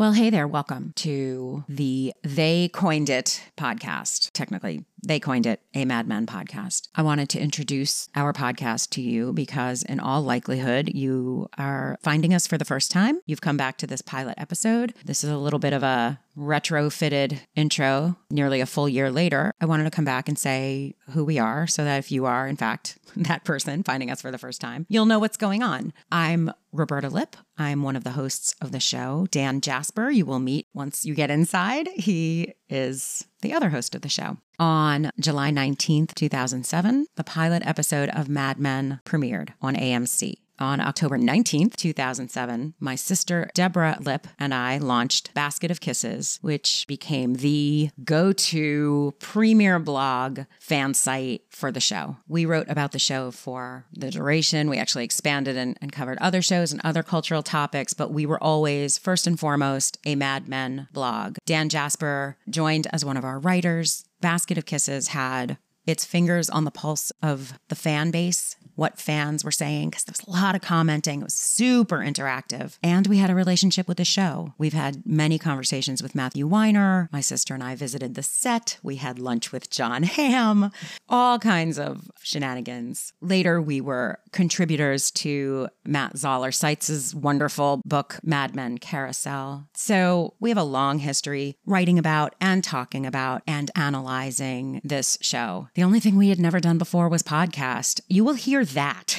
Well, hey there. Welcome to the They Coined It podcast. Technically, they coined it a Mad Men podcast. I wanted to introduce our podcast to you because in all likelihood, you are finding us for the first time. You've come back to this pilot episode. This is a little bit of a retrofitted intro. Nearly a full year later, I wanted to come back and say who we are so that if you are, in fact, that person finding us for the first time, you'll know what's going on. I'm Roberta Lip. I'm one of the hosts of the show. Dan Jasper, you will meet once you get inside. He is the other host of the show. On July 19th, 2007, the pilot episode of Mad Men premiered on AMC. On October 19th, 2007, my sister Deborah Lipp and I launched Basket of Kisses, which became the go-to premier blog fan site for the show. We wrote about the show for the duration. We actually expanded and covered other shows and other cultural topics, but we were always, first and foremost, a Mad Men blog. Dan Jasper joined as one of our writers. Basket of Kisses had its fingers on the pulse of the fan base, what fans were saying, because there was a lot of commenting. It was super interactive. And we had a relationship with the show. We've had many conversations with Matthew Weiner. My sister and I visited the set. We had lunch with Jon Hamm, all kinds of shenanigans. Later, we were contributors to Matt Zoller Seitz's wonderful book, Mad Men Carousel. So we have a long history writing about and talking about and analyzing this show. The only thing we had never done before was podcast. You will hear that.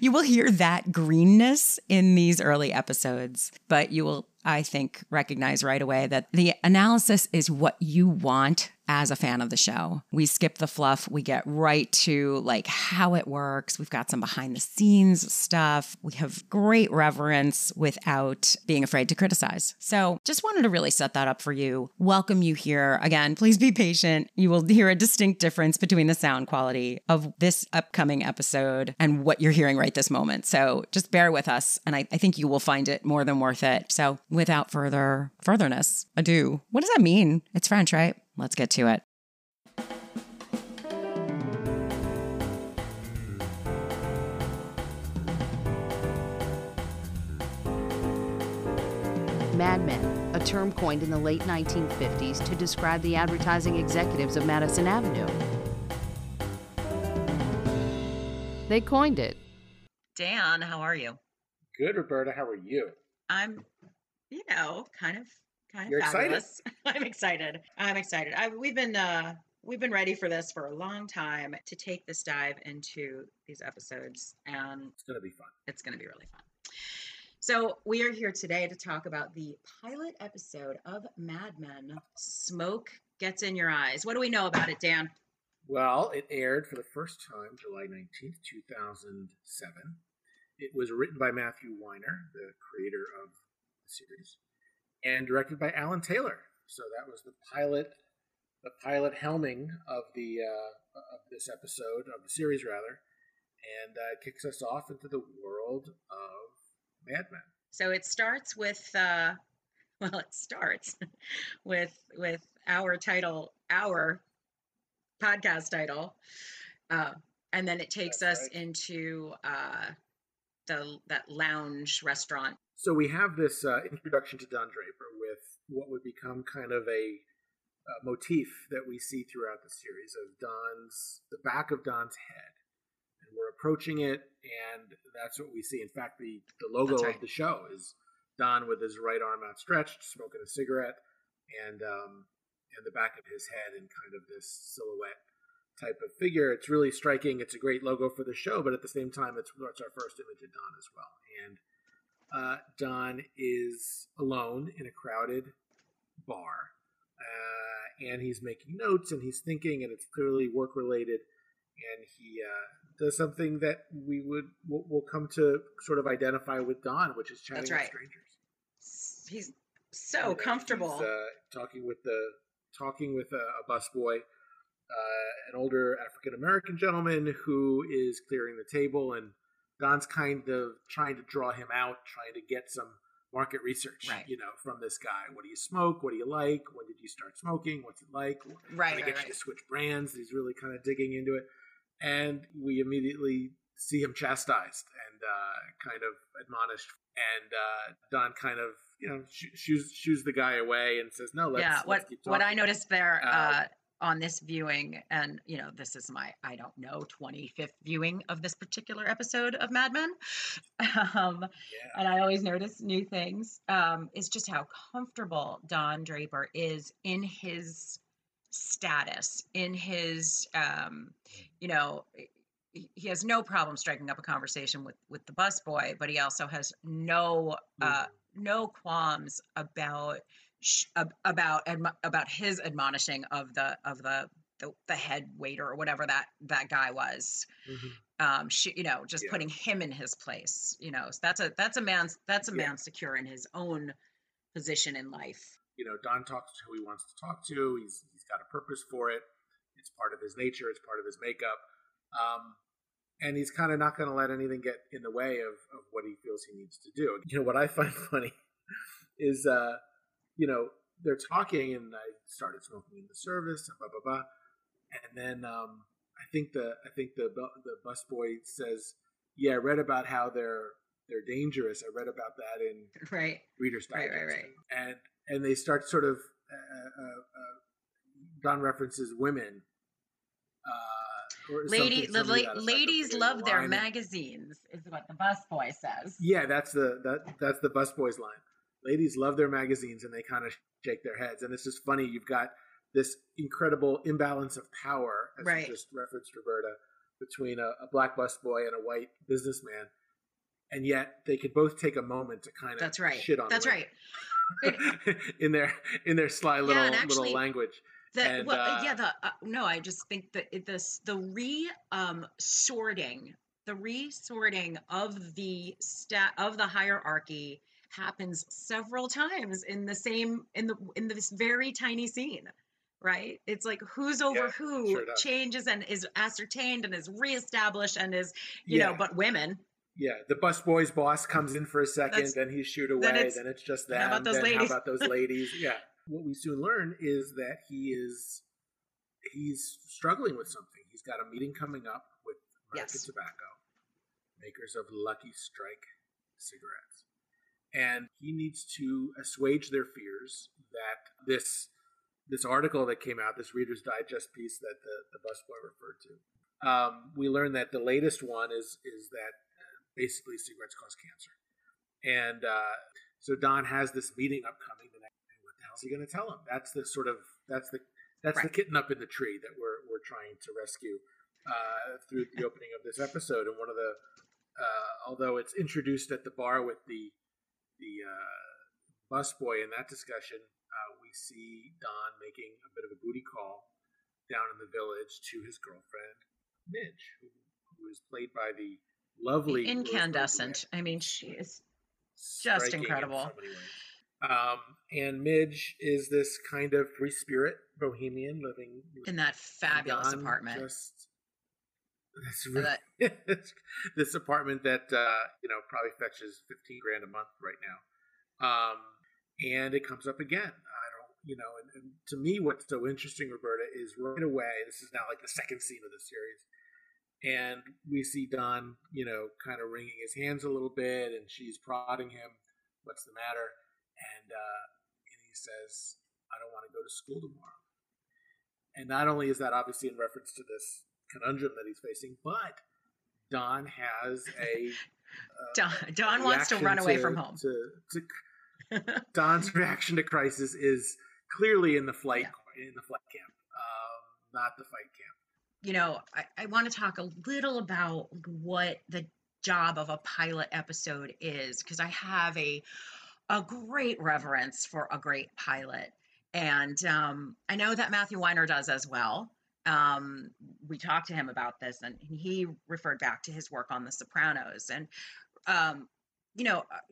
You will hear that greenness in these early episodes, but you will, I think, recognize right away that the analysis is what you want as a fan of the show. We skip the fluff. We get right to like how it works. We've got some behind the scenes stuff. We have great reverence without being afraid to criticize. So just wanted to really set that up for you. Welcome you here. Again, please be patient. You will hear a distinct difference between the sound quality of this upcoming episode and what you're hearing right this moment. So just bear with us. And I think you will find it more than worth it. So without furtherness ado, what does that mean? It's French, right? Let's get to it. Mad Men, a term coined in the late 1950s to describe the advertising executives of Madison Avenue. They coined it. Dan, how are you? Good, Roberta. How are you? I'm, you know, kind of You're fabulous. Excited. I'm excited. We've been ready for this for a long time to take this dive into these episodes, and it's going to be fun. It's going to be really fun. So we are here today to talk about the pilot episode of Mad Men, Smoke Gets in Your Eyes. What do we know about it, Dan? Well, it aired for the first time July 19th, 2007. It was written by Matthew Weiner, the creator of the series, and directed by Alan Taylor. So that was the pilot helming of this episode of the series, rather, and it kicks us off into the world of Mad Men. So it starts with, with our title, our podcast title, and then it takes us into that lounge restaurant. So we have this introduction to Don Draper with what would become kind of a motif that we see throughout the series of the back of Don's head. And we're approaching it, and that's what we see. In fact, the logo of the show is Don with his right arm outstretched, smoking a cigarette, and the back of his head in kind of this silhouette type of figure. It's really striking. It's a great logo for the show, but at the same time, it's our first image of Don as well. And Don is alone in a crowded bar, and he's making notes and he's thinking, and it's clearly work related. And he does something that we'll come to sort of identify with Don, which is chatting with strangers. He's so comfortable. He's, talking with a busboy, an older African American gentleman who is clearing the table, and Don's kind of trying to draw him out, trying to get some market research, from this guy. What do you smoke? What do you like? When did you start smoking? What's it like? Trying to get you to switch brands. He's really kind of digging into it. And we immediately see him chastised and kind of admonished. And Don kind of you know, shoos the guy away and says, no, let's keep talking. What I noticed there on this viewing, and, you know, this is my, I don't know, 25th viewing of this particular episode of Mad Men. And I always notice new things, is just how comfortable Don Draper is in his status, in his, you know, he has no problem striking up a conversation with the busboy, but he also has no qualms about his admonishing of the head waiter or whatever that guy was. Mm-hmm. Putting him in his place. You know, so that's a man secure in his own position in life. You know, Don talks to who he wants to talk to. He's got a purpose for it. It's part of his nature. It's part of his makeup. And he's kind of not going to let anything get in the way of what he feels he needs to do. You know, what I find funny is, you know, they're talking and I started smoking in the service and blah, blah, blah. And then, I think the busboy says, yeah, I read about how they're dangerous. I read about that in Reader's Digest. Right. And they start sort of, Don references women, ladies love their magazines is what the busboy says. Yeah, that's the busboy's line. Ladies love their magazines, and they kind of shake their heads. And it's just funny. You've got this incredible imbalance of power, as you just referenced, Roberta, between a black busboy and a white businessman, and yet they could both take a moment to kind of shit on. That's right. in their sly little little language. I just think that the resorting of the hierarchy happens several times in this very tiny scene, right? It's like who's over who changes and is ascertained and is reestablished and is, you know, but women. Yeah, the busboy's boss comes in for a second, then he's shooed away, then it's just them. How about those ladies? Yeah. What we soon learn is that he's struggling with something. He's got a meeting coming up with American Tobacco, makers of Lucky Strike cigarettes. And he needs to assuage their fears that this article that came out, this Reader's Digest piece that the busboy referred to, we learn that the latest one is that basically cigarettes cause cancer. And so Don has this meeting upcoming the next. He going to tell him? That's the kitten up in the tree that we're trying to rescue through the opening of this episode. And one of the although it's introduced at the bar with the busboy in that discussion, we see Don making a bit of a booty call down in the village to his girlfriend Midge, who is played by the lovely incandescent. I mean, she is just incredible. And Midge is this kind of free spirit bohemian living in that fabulous apartment. This apartment that probably fetches $15,000 a month right now, and it comes up again. And to me, what's so interesting, Roberta, is right away. This is now like the second scene of the series, and we see Don, kind of wringing his hands a little bit, and she's prodding him, "What's the matter?" And he says, I don't want to go to school tomorrow. And not only is that obviously in reference to this conundrum that he's facing, but Don has a... Don wants to run away from home. Don's reaction to crisis is clearly in the flight camp, not the fight camp. You know, I want to talk a little about what the job of a pilot episode is, because I have a great reverence for a great pilot. And I know that Matthew Weiner does as well. We talked to him about this, and he referred back to his work on The Sopranos. And,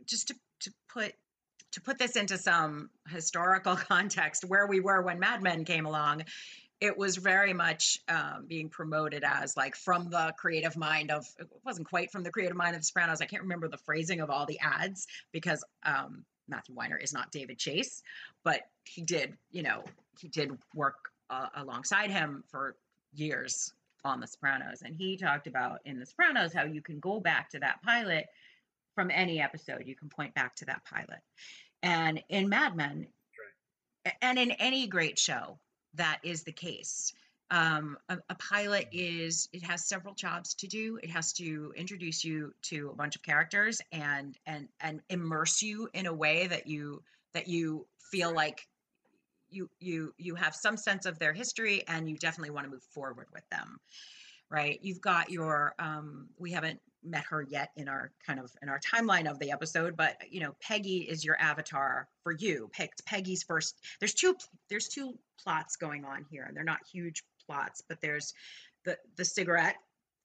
just to put this into some historical context, where we were when Mad Men came along, it was very much being promoted as like from the creative mind of, it wasn't quite from the creative mind of The Sopranos. I can't remember the phrasing of all the ads because Matthew Weiner is not David Chase, but he did work alongside him for years on The Sopranos. And he talked about in The Sopranos how you can go back to that pilot from any episode. You can point back to that pilot. and in Mad Men, right, and in any great show, that is the case. A pilot is, it has several jobs to do. It has to introduce you to a bunch of characters and immerse you in a way that you feel like you have some sense of their history, and you definitely want to move forward with them. Right. You've got your, we haven't met her yet in our kind of, in our timeline of the episode, but you know, Peggy is your avatar for you. Peggy's first, there's two plots going on here, and they're not huge plots, but there's the cigarette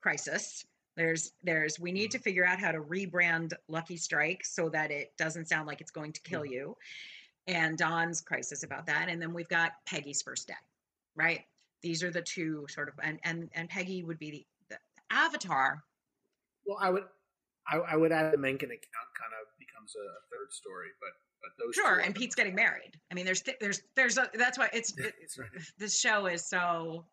crisis. There's, we need to figure out how to rebrand Lucky Strike so that it doesn't sound like it's going to kill you. And Don's crisis about that. And then we've got Peggy's first day, right? These are the two sort of, and Peggy would be the avatar. Well, I would add the Mencken account kind of becomes a third story, but those sure. And Pete's getting married. I mean, there's that's why it's, yeah, that's right. This show is so,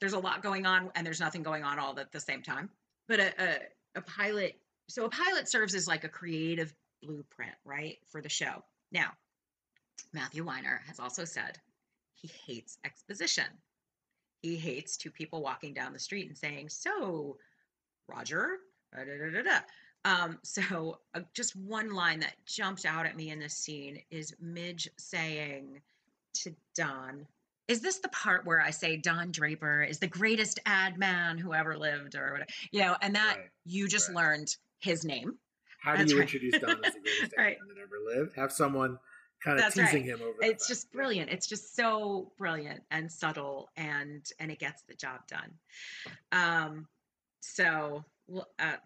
there's a lot going on, and there's nothing going on all at the same time, but a pilot. So a pilot serves as like a creative blueprint, right, for the show. Now, Matthew Weiner has also said he hates exposition. He hates two people walking down the street and saying, so Roger, da, da, da, da. So just one line that jumps out at me in this scene is Midge saying to Don, is this the part where I say Don Draper is the greatest ad man who ever lived, or whatever, you know, and that right. You just right. Learned his name. How do that's you right. introduce Don as the greatest right. man that ever lived? Have someone kind of that's teasing right. him over. It's just brilliant. It's just so brilliant and subtle, and it gets the job done. So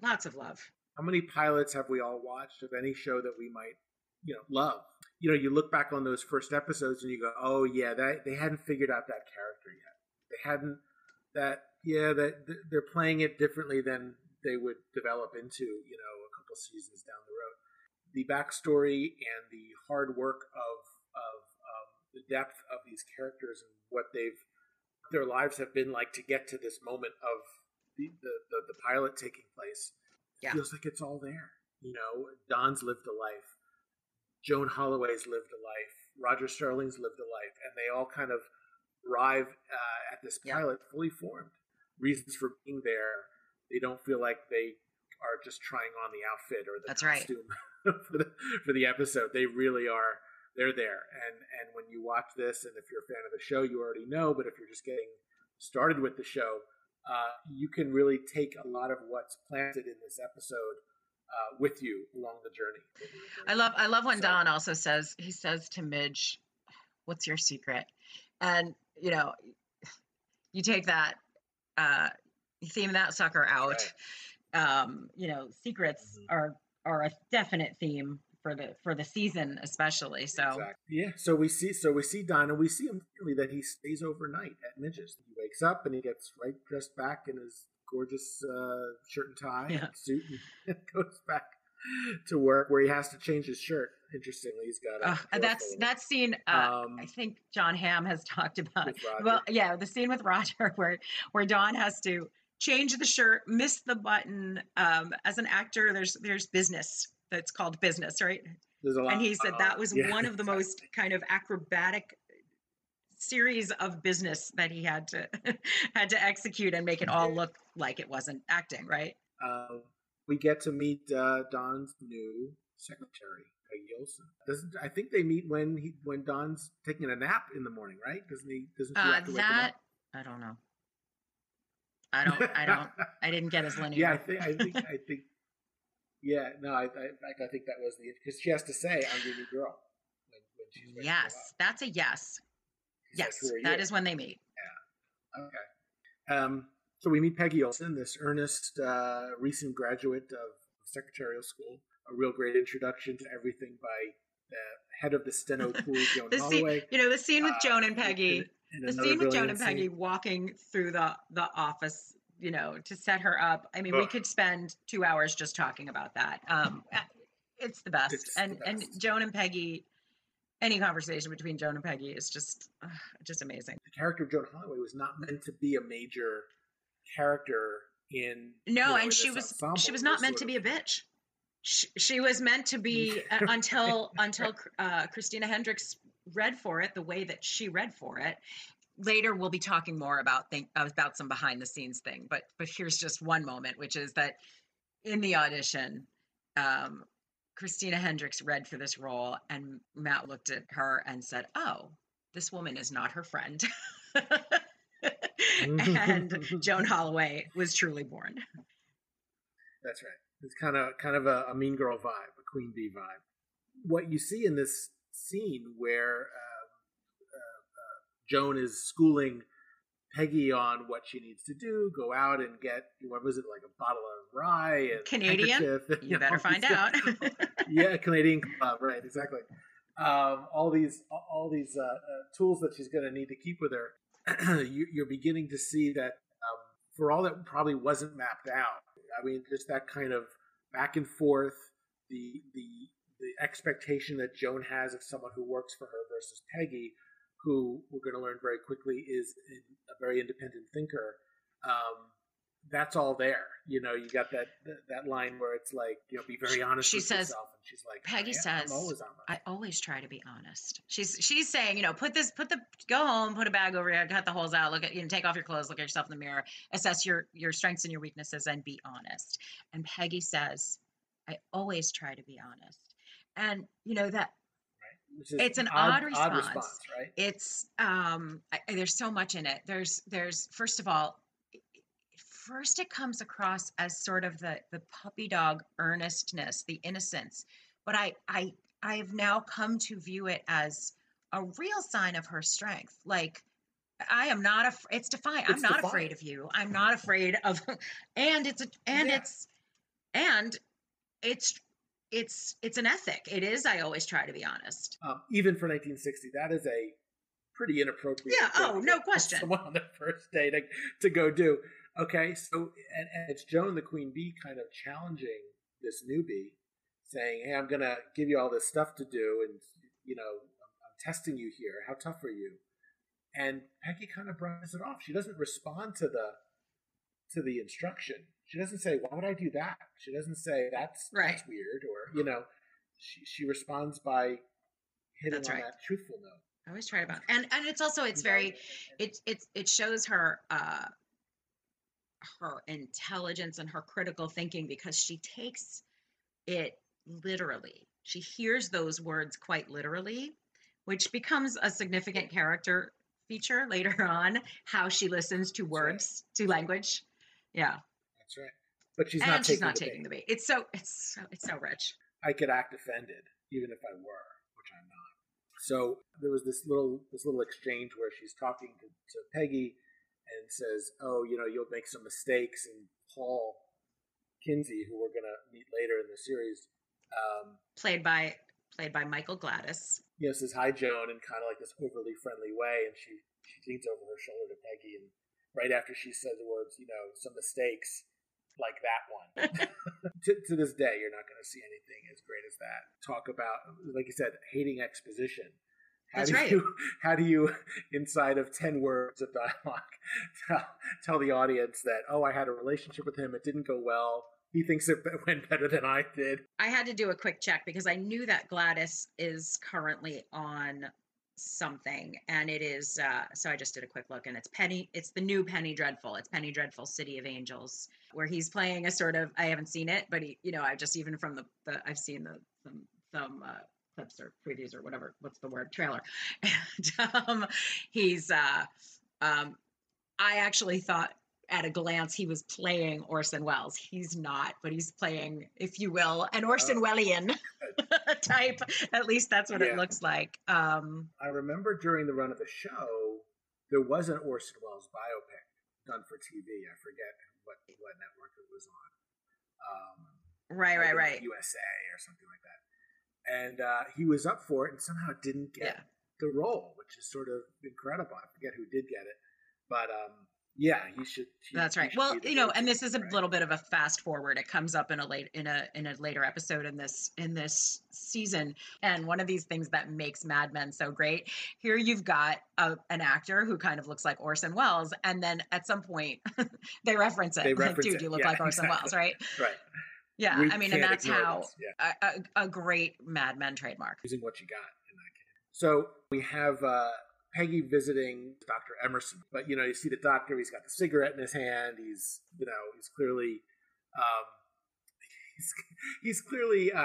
lots of love. How many pilots have we all watched of any show that we might, you know, love? You know, you look back on those first episodes and you go, oh yeah, that they hadn't figured out that character yet. They hadn't that. Yeah, that they're playing it differently than they would develop into, you know, seasons down the road. The backstory and the hard work of the depth of these characters and what their lives have been like to get to this moment of the pilot taking place. Yeah. It feels like it's all there. You know, Don's lived a life. Joan Holloway's lived a life. Roger Sterling's lived a life. And they all kind of arrive at this pilot yeah. fully formed. Reasons for being there. They don't feel like they are just trying on the outfit or the that's costume right. for the episode. They really are. They're there. And when you watch this, and if you're a fan of the show, you already know, but if you're just getting started with the show, you can really take a lot of what's planted in this episode with you along the journey. I love when Don also says, he says to Midge, what's your secret? And, you know, you take that, you theme that sucker out. Right. You know, secrets mm-hmm. are a definite theme for the season, especially. So exactly. yeah, so we see Don, and we see him really that he stays overnight at Midge's. He wakes up and he gets right dressed back in his gorgeous shirt and tie yeah. and suit, and goes back to work where he has to change his shirt. Interestingly, he's got that scene. I think Jon Hamm has talked about. Well, yeah, the scene with Roger where Don has to change the shirt, miss the button. As an actor, there's business that's called business, right? There's a lot. And he said that was yeah. one of the most kind of acrobatic series of business that he had to execute and make it all look like it wasn't acting, right? We get to meet Don's new secretary, Peggy Olson. I think they meet when Don's taking a nap in the morning, right? Doesn't she have to wake him up? I don't know. I didn't get as linear. Yeah, I think. Yeah, no, I think that was the, because she has to say, "I'm your new girl." When she's yes, that's a yes. She's yes, like, that is when they meet. Yeah. Okay. So we meet Peggy Olson, this earnest, recent graduate of secretarial school. A real great introduction to everything by the head of the Steno pool, Joan Holloway. You know, the scene with Joan and Peggy. The scene with Joan and Peggy walking through the office, you know, to set her up. I mean, we could spend 2 hours just talking about that. It's the best. And Joan and Peggy, any conversation between Joan and Peggy is just amazing. The character of Joan Holloway was not meant to be a major character in. No, and she was not meant to be a bitch. She was meant to be until Christina Hendricks read for it the way that she read for it. Later, we'll be talking more about some behind the scenes thing, but here's just one moment, which is that in the audition, Christina Hendricks read for this role, and Matt looked at her and said, "Oh, this woman is not her friend." And Joan Holloway was truly born. That's right. It's kind of a Mean Girl vibe, a Queen Bee vibe. What you see in this scene where Joan is schooling Peggy on what she needs to do, go out and get, what was it, like a bottle of rye? And Canadian? And, you better find out. Yeah, Canadian Club, right, exactly. All these tools that she's going to need to keep with her, you're beginning to see that for all that probably wasn't mapped out. I mean, just that kind of back and forth, the expectation that Joan has of someone who works for her versus Peggy, who we're going to learn very quickly is a very independent thinker. That's all there. You got that line where it's like, be very honest she with says, yourself. And she's like, Peggy says, I always try to be honest. She's saying, go home, put a bag over your head, cut the holes out, look at, take off your clothes, look at yourself in the mirror, assess your strengths and your weaknesses and be honest. And Peggy says, I always try to be honest. And that, it's an odd response, right? It's there's so much in it. There's first of all, it comes across as sort of the puppy dog earnestness, the innocence. But I have now come to view it as a real sign of her strength. Like I am not it's defiant. I'm not afraid of you. I'm not afraid of, it's an ethic. It is. I always try to be honest. Even for 1960, that is a pretty inappropriate. Yeah. Oh, no question. Someone on their first date to go do. Okay. So, and it's Joan, the Queen Bee, kind of challenging this newbie, saying, "Hey, I'm going to give you all this stuff to do. And, I'm testing you here. How tough are you?" And Peggy kind of brushes it off. She doesn't respond to the instruction. She doesn't say, "Why would I do that?" She doesn't say that's weird, or she responds by hitting that truthful note. I always try about, and it's also it shows her her intelligence and her critical thinking, because she takes it literally. She hears those words quite literally, which becomes a significant character feature later on, how she listens to words, to language. Yeah. That's right. But she's not taking the bait. It's so rich. I could act offended even if I were, which I'm not. So there was this little exchange where she's talking to Peggy and says, "Oh, you'll make some mistakes." And Paul Kinsey, who we're going to meet later in the series, played by Michael Gladis, says, "Hi, Joan," in kind of like this overly friendly way, and she leans over her shoulder to Peggy, and right after she says the words, "some mistakes," like that one. to this day, you're not going to see anything as great as that. Talk about, like you said, hating exposition. How do you, inside of 10 words of dialogue, tell the audience that, "Oh, I had a relationship with him. It didn't go well. He thinks it went better than I did." I had to do a quick check because I knew that Gladys is currently on something, and it is. So I just did a quick look, and it's Penny. It's the new Penny Dreadful. It's Penny Dreadful: City of Angels, where he's playing a sort of. I haven't seen it, but he, I've just even from the I've seen some clips or previews or whatever. What's the word? Trailer. And he's. I actually thought, at a glance, he was playing Orson Welles. He's not, but he's playing, if you will, an Orson Wellian type. At least that's what it looks like. I remember during the run of the show, there was an Orson Welles biopic done for TV. I forget what network it was on. Right. USA or something like that. And he was up for it and somehow didn't get the role, which is sort of incredible. I forget who did get it, but... yeah, you should. That's right. Well, and this is a little bit of a fast forward. It comes up in a later episode in this season. And one of these things that makes Mad Men so great, here you've got an actor who kind of looks like Orson Welles, and then at some point they reference it. Like, dude, you look like Orson Welles, right? Right. Yeah, I mean, and that's how a great Mad Men trademark. Using what you got in that case. So we have Peggy visiting Dr. Emerson, but you see the doctor. He's got the cigarette in his hand. He's clearly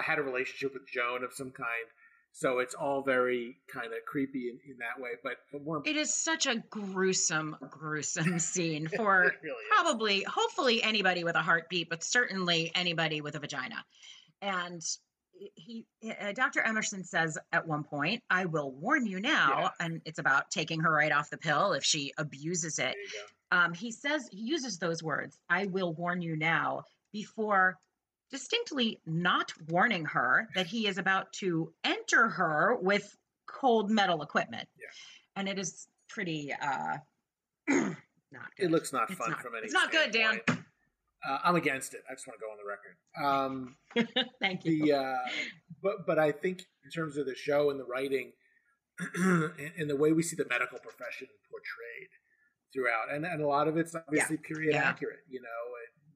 had a relationship with Joan of some kind. So it's all very kind of creepy in that way, but more. It is such a gruesome scene for really probably, hopefully anybody with a heartbeat, but certainly anybody with a vagina. And he Dr. Emerson says at one point, "I will warn you now," and it's about taking her right off the pill if she abuses it. He uses those words, "I will warn you now," before distinctly not warning her that he is about to enter her with cold metal equipment. Yeah. And it is pretty not good. It looks not fun from any standpoint. It's not good, Dan. I'm against it. I just want to go on the record. Thank you. But I think in terms of the show and the writing and the way we see the medical profession portrayed throughout, and a lot of it's obviously period accurate, it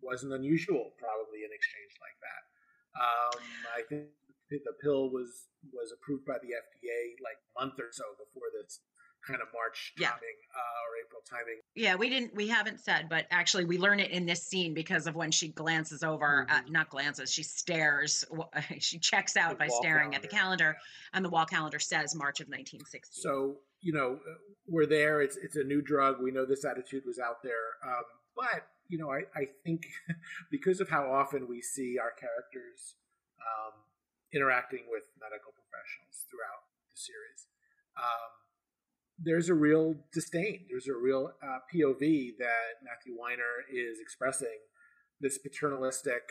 wasn't unusual probably in exchange like that. I think the pill was approved by the FDA like a month or so before this kind of March timing or April timing. Yeah, we haven't said, but actually we learn it in this scene because of when she glances over, she stares, she checks out by staring at the calendar, and the wall calendar says March of 1960. So, we're there, it's a new drug. We know this attitude was out there, but I think because of how often we see our characters interacting with medical professionals throughout the series, there's a real disdain. There's a real POV that Matthew Weiner is expressing, this paternalistic,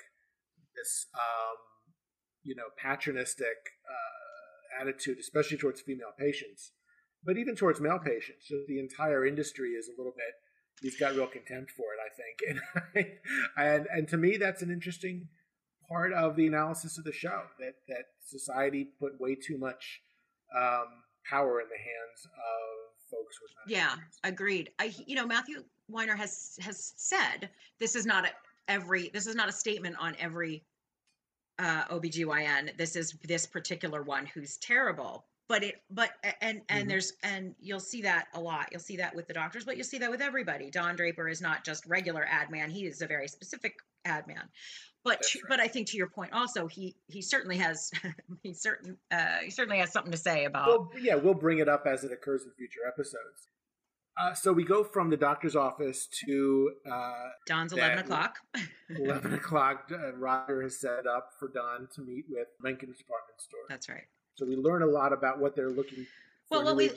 this, patronistic attitude, especially towards female patients, but even towards male patients. So the entire industry is a little bit. He's got real contempt for it, I think, and to me, that's an interesting part of the analysis of the show that society put way too much power in the hands of folks with experience. Agreed. Matthew Weiner has said this is not a statement on every OBGYN. This is this particular one who's terrible. But you'll see that a lot. You'll see that with the doctors, but you'll see that with everybody. Don Draper is not just regular ad man. He is a very specific ad man. But I think to your point also, he certainly has he certainly has something to say about. Well, yeah, we'll bring it up as it occurs in future episodes. So we go from the doctor's office to Don's 11 o'clock. 11 o'clock, Roger has set up for Don to meet with Menken's department store. That's right. So we learn a lot about what they're looking for. Well, what we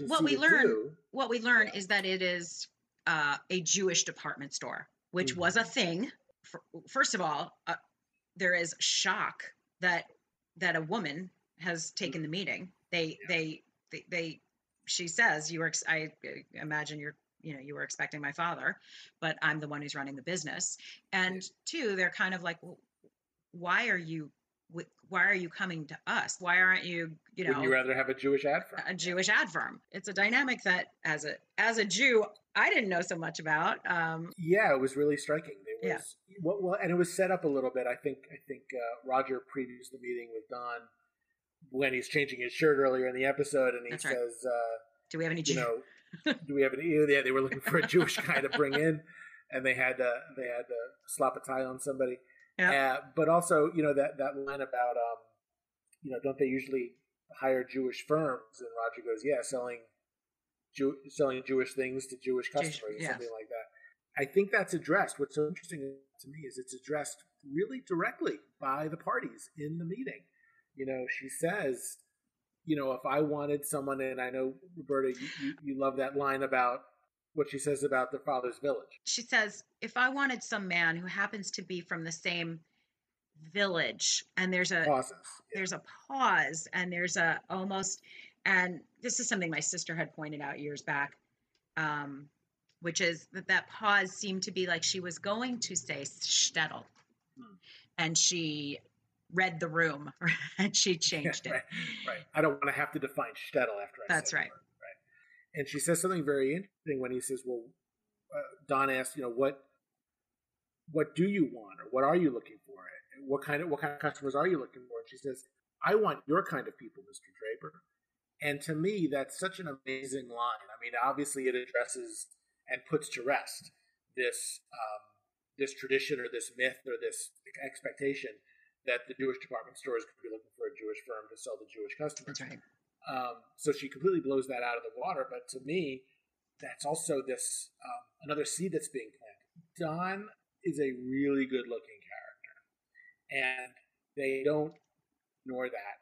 learn is that it is a Jewish department store, which was a thing. First of all, there is shock that a woman has taken the meeting. She says, I imagine you were expecting my father, but I'm the one who's running the business. And two, they're kind of like, well, why are you coming to us? Why aren't you, Would you rather have a Jewish ad firm? A Jewish ad firm. It's a dynamic that, as a Jew, I didn't know so much about. It was really striking. It was, and it was set up a little bit. I think Roger previews the meeting with Don when he's changing his shirt earlier in the episode, and he says, "Do we have any Jews? Do we have any?" Yeah, they were looking for a Jewish guy to bring in, and they had to slap a tie on somebody. Yeah. But also, that line about, don't they usually hire Jewish firms? And Roger goes, yeah, selling Jewish things to Jewish customers or something like that. I think that's addressed. What's so interesting to me is it's addressed really directly by the parties in the meeting. She says, if I wanted someone, and I know, Roberta, you love that line about what she says about the father's village. She says, if I wanted some man who happens to be from the same village, and there's a pause, and there's a almost, and this is something my sister had pointed out years back, which is that pause seemed to be like she was going to say shtetl, and she read the room and she changed it. Right. I don't want to have to define shtetl after I That's right. That. And she says something very interesting when he says, well, Don asks, what do you want, or what are you looking for? what kind of customers are you looking for? And she says, I want your kind of people, Mr. Draper. And to me, that's such an amazing line. I mean, obviously it addresses and puts to rest this this tradition or this myth or this expectation that the Jewish department store is going to be looking for a Jewish firm to sell to Jewish customers. That's right. So she completely blows that out of the water. But to me, that's also this another seed that's being planted. Don is a really good-looking character, and they don't ignore that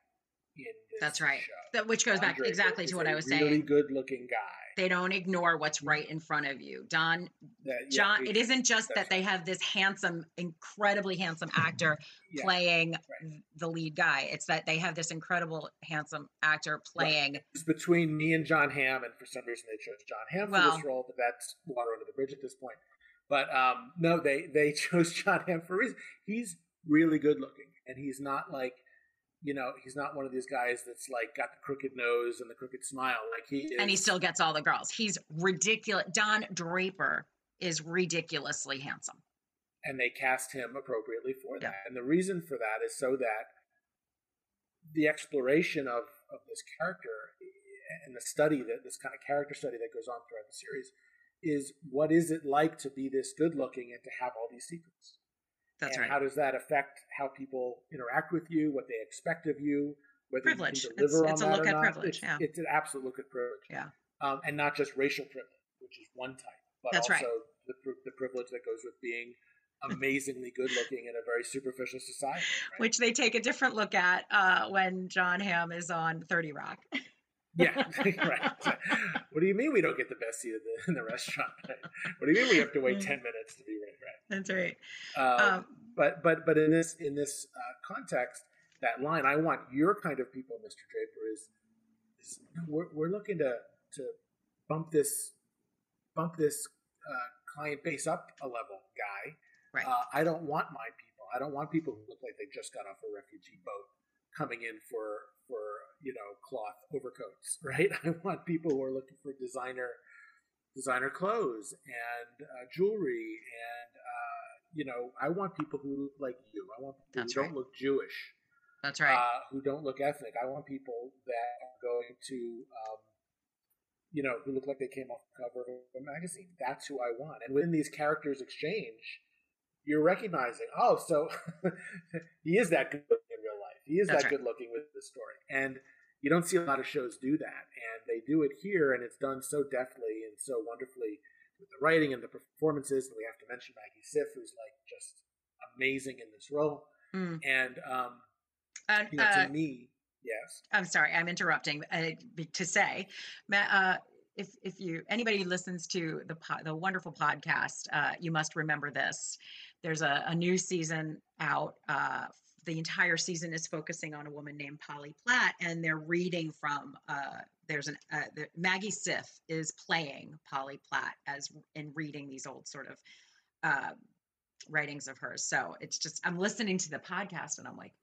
in this That's right. show. That, which goes Andre back exactly to what I was really saying. Really good-looking guy. They don't ignore what's right in front of you. John, it isn't just that they have this handsome, incredibly handsome actor playing the lead guy. It's that they have this incredible, handsome actor playing. Right. It's between me and Jon Hamm, and for some reason they chose Jon Hamm for this role, but that's water under the bridge at this point. But no, they chose Jon Hamm for a reason. He's really good looking, and he's not like, you know, he's not one of these guys that's like got the crooked nose and the crooked smile. Like he is. And he still gets all the girls. He's ridiculous. Don Draper is ridiculously handsome. And they cast him appropriately for that. And the reason for that is so that the exploration of this character and the study, that this kind of character study that goes on throughout the series, is what is it like to be this good looking and to have all these secrets? That's right. How does that affect how people interact with you, what they expect of you, whether privilege. You can deliver it's on that or not? It's a look at privilege. Yeah. It's an absolute look at privilege. Yeah. And not just racial privilege, which is one type, but That's also right. the privilege that goes with being amazingly good looking in a very superficial society. Right? Which they take a different look at when Jon Hamm is on 30 Rock. Yeah, right. What do you mean we don't get the best seat in the restaurant? Right? What do you mean we have to wait 10 minutes to be right? That's right. But in this context, that line, I want your kind of people, Mr. Draper, is we're looking to bump this client base up a level, guy. Right. I don't want my people. I don't want people who look like they just got off a refugee boat coming in for cloth overcoats, right? I want people who are looking for designer clothes and jewelry, and I want people who look like you. I want people That's who right. don't look Jewish. That's right. Who don't look ethnic. I want people that are going to, who look like they came off the cover of a magazine. That's who I want. And when these characters exchange, you're recognizing, he is that good looking in real life. He is That's that right. good looking with the story. And you don't see a lot of shows do that. And they do it here, and it's done so deftly and so wonderfully with the writing and the performances. And we have to mention Maggie Siff, who's like just amazing in this role. Mm. And to me, yes. I'm sorry, I'm interrupting to say, if anybody listens to the wonderful podcast, you must remember this. There's a new season out. The entire season is focusing on a woman named Polly Platt, and they're reading from. Maggie Siff is playing Polly Platt in reading these old sort of writings of hers. So it's just, I'm listening to the podcast and I'm like,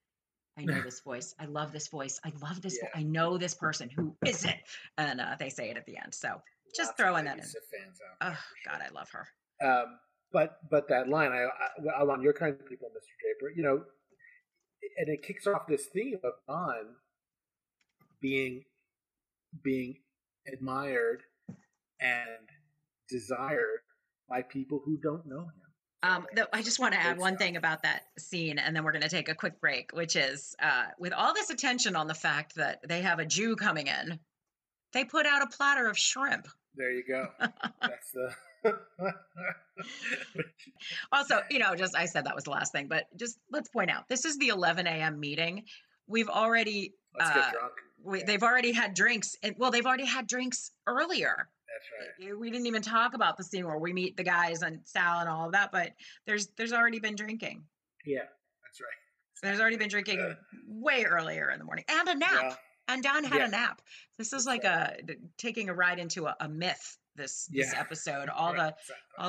I know this voice. I love this voice. I love this. Yeah. I know this person. Who is it? And they say it at the end. So just Lots throwing that in. Fans out oh God, sure. I love her. But that line, I want your kind of people, Mr. Draper. And it kicks off this theme of Don being admired and desired by people who don't know him. I just want to add one thing about that scene, and then we're going to take a quick break, which is with all this attention on the fact that they have a Jew coming in, they put out a platter of shrimp. There you go. That's the... Also, I said that was the last thing, but just let's point out, this is the 11 a.m. meeting. We've already... Let's get drunk. They've already had drinks. They've already had drinks earlier. That's right. We didn't even talk about the scene where we meet the guys and Sal and all of that, but there's already been drinking. Yeah, that's right. So there's already been drinking way earlier in the morning, and a nap. Yeah. And Don had a nap. This is like taking a ride into a myth. This episode, all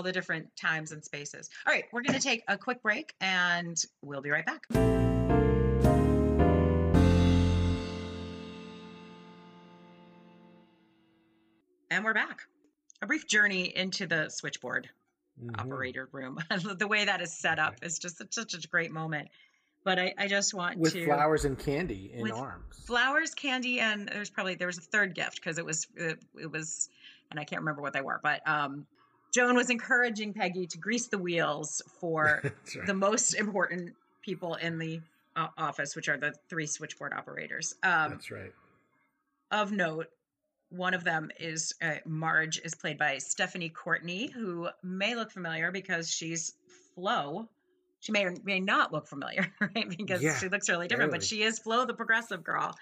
the different times and spaces. All right, we're going to take a quick break, and we'll be right back. And we're back. A brief journey into the switchboard operator room. The way that is set up is just such a great moment. But I just want with flowers and candy in arms. Flowers, candy, and there was a third gift because it was, and I can't remember what they were. But Joan was encouraging Peggy to grease the wheels for the most important people in the office, which are the three switchboard operators. That's right. Of note, one of them is Marge, is played by Stephanie Courtney, who may look familiar because she's Flo. She may or may not look familiar, right? Because she looks really different, really. But she is Flo, the progressive girl.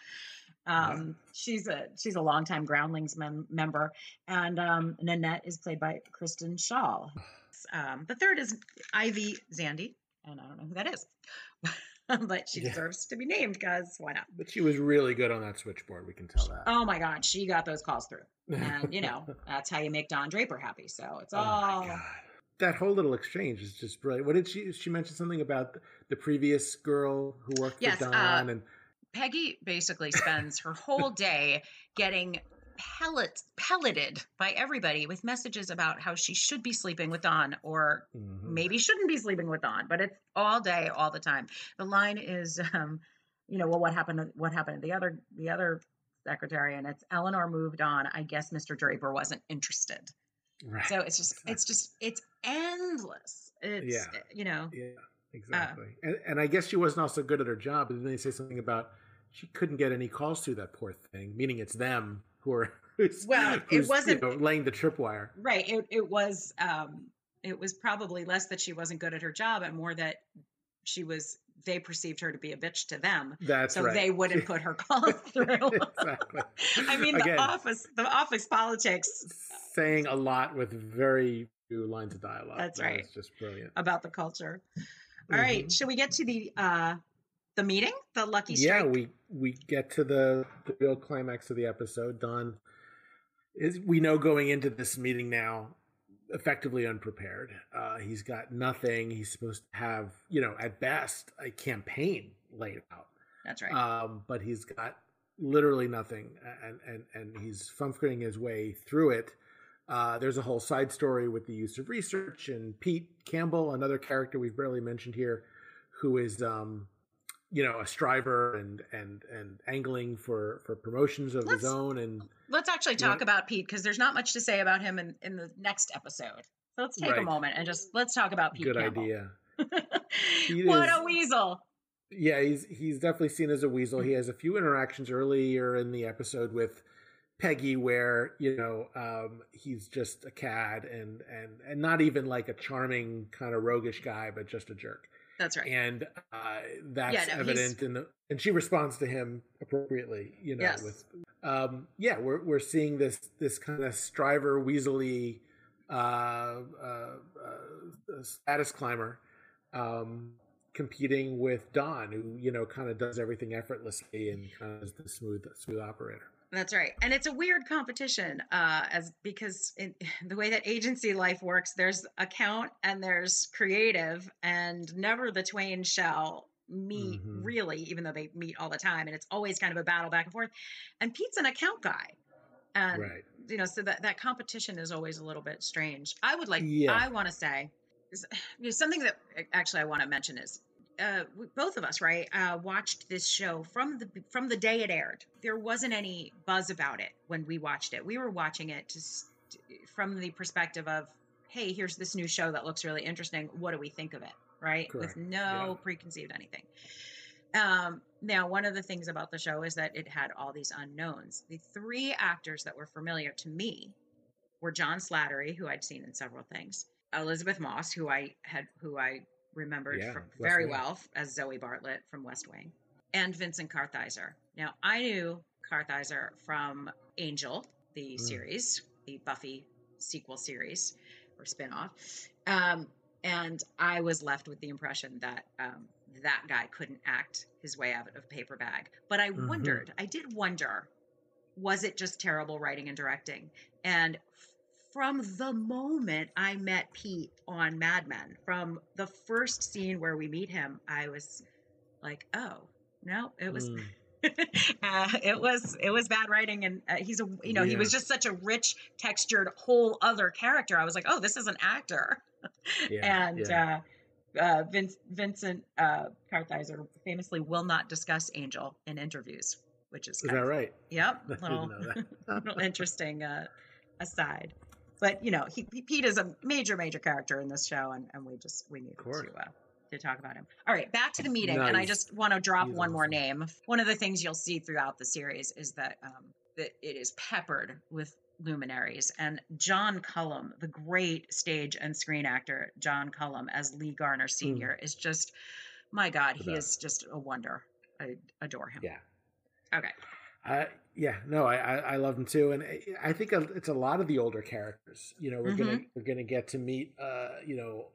She's a longtime Groundlings member, and Nanette is played by Kristen Schaal. The third is Ivy Zandy, and I don't know who that is, but she deserves to be named because why not? But she was really good on that switchboard. We can tell that. Oh my God, she got those calls through, and that's how you make Don Draper happy. So it's all. My God. That whole little exchange is just brilliant. What did she mentioned something about the previous girl who worked for Don? And Peggy basically spends her whole day getting pelleted by everybody with messages about how she should be sleeping with Don or maybe shouldn't be sleeping with Don, but it's all day, all the time. The line is, well, what happened to the other secretary? And it's Eleanor moved on. I guess Mr. Draper wasn't interested. Right. So it's endless. Yeah, exactly. And I guess she wasn't also good at her job. And then they say something about she couldn't get any calls through that poor thing, meaning it's them who are, it wasn't laying the tripwire. Right. It was probably less that she wasn't good at her job and more that they perceived her to be a bitch to them. That's right. So they wouldn't put her calls through. Exactly. I mean, again, the office politics. Saying a lot with very few lines of dialogue. That's right. It's just brilliant. About the culture. All right. Should we get to the meeting? The Lucky Strike? Yeah, we get to the real climax of the episode. Don is, we know going into this meeting now, effectively unprepared. He's got nothing. He's supposed to have, at best, a campaign laid out. That's right. But he's got literally nothing, and he's funfering his way through it. There's a whole side story with the use of research, and Pete Campbell, another character we've barely mentioned here, who is, a striver and angling for promotions of his own. And let's actually talk about Pete, because there's not much to say about him in the next episode. So let's take a moment and let's talk about Pete Campbell. Good idea. What a weasel. Yeah, he's definitely seen as a weasel. He has a few interactions earlier in the episode with Peggy where, he's just a cad and not even like a charming kind of roguish guy, but just a jerk. That's right. And evident and she responds to him appropriately, we're seeing this kind of striver, weaselly status climber competing with Don, who, kind of does everything effortlessly and kind of is the smooth operator. That's right. And it's a weird competition because in the way that agency life works, there's account and there's creative, and never the twain shall meet really, even though they meet all the time. And it's always kind of a battle back and forth. And Pete's an account guy. And, so that competition is always a little bit strange. I want to say something that actually I want to mention is, both of us, right, watched this show from the day it aired. There wasn't any buzz about it when we watched it. We were watching it from the perspective of, hey, here's this new show that looks really interesting. What do we think of it, right? Correct. With no preconceived anything. Now, one of the things about the show is that it had all these unknowns. The three actors that were familiar to me were John Slattery, who I'd seen in several things, Elizabeth Moss, who I remembered very well as Zoe Bartlett from West Wing, and Vincent Kartheiser. Now, I knew Kartheiser from Angel, the series, the Buffy sequel series or spinoff. And I was left with the impression that that guy couldn't act his way out of a paper bag. But I wondered, was it just terrible writing and directing? And from the moment I met Pete on Mad Men, from the first scene where we meet him, I was like, "Oh no, it was, it was bad writing." And he's he was just such a rich, textured, whole other character. I was like, "Oh, this is an actor," Vincent Kartheiser famously will not discuss Angel in interviews, which is that right? Yep. Little interesting aside. But, you know, Pete is a major, major character in this show, and we needed to talk about him. All right, back to the meeting. Nice. And I just want to drop one more name. One of the things you'll see throughout the series is that it is peppered with luminaries. And John Cullum, the great stage and screen actor, John Cullum as Lee Garner Sr. is just, my God, he is just a wonder. I adore him. Yeah. Okay. I love him too, and I think it's a lot of the older characters. You know, we're gonna get to meet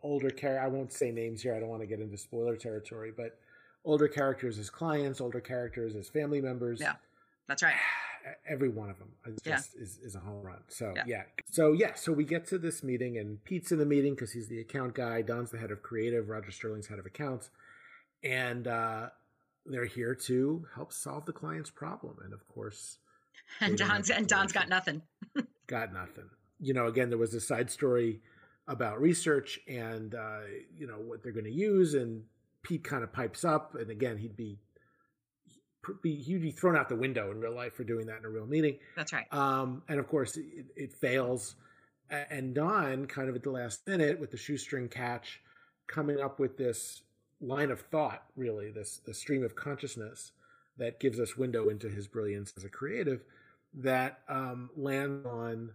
older characters. I won't say names here. I don't want to get into spoiler territory, but older characters as clients, older characters as family members. Yeah, that's right. Every one of them is a home run. So we get to this meeting, and Pete's in the meeting because he's the account guy. Don's the head of creative. Roger Sterling's head of accounts, and they're here to help solve the client's problem. And of course, Don's got nothing. Got nothing. You know, again, there was a side story about research and, what they're going to use. And Pete kind of pipes up. And again, he'd be thrown out the window in real life for doing that in a real meeting. That's right. And of course, it fails. And Don, kind of at the last minute with the shoestring catch, coming up with this line of thought, really, the stream of consciousness that gives us window into his brilliance as a creative, that lands on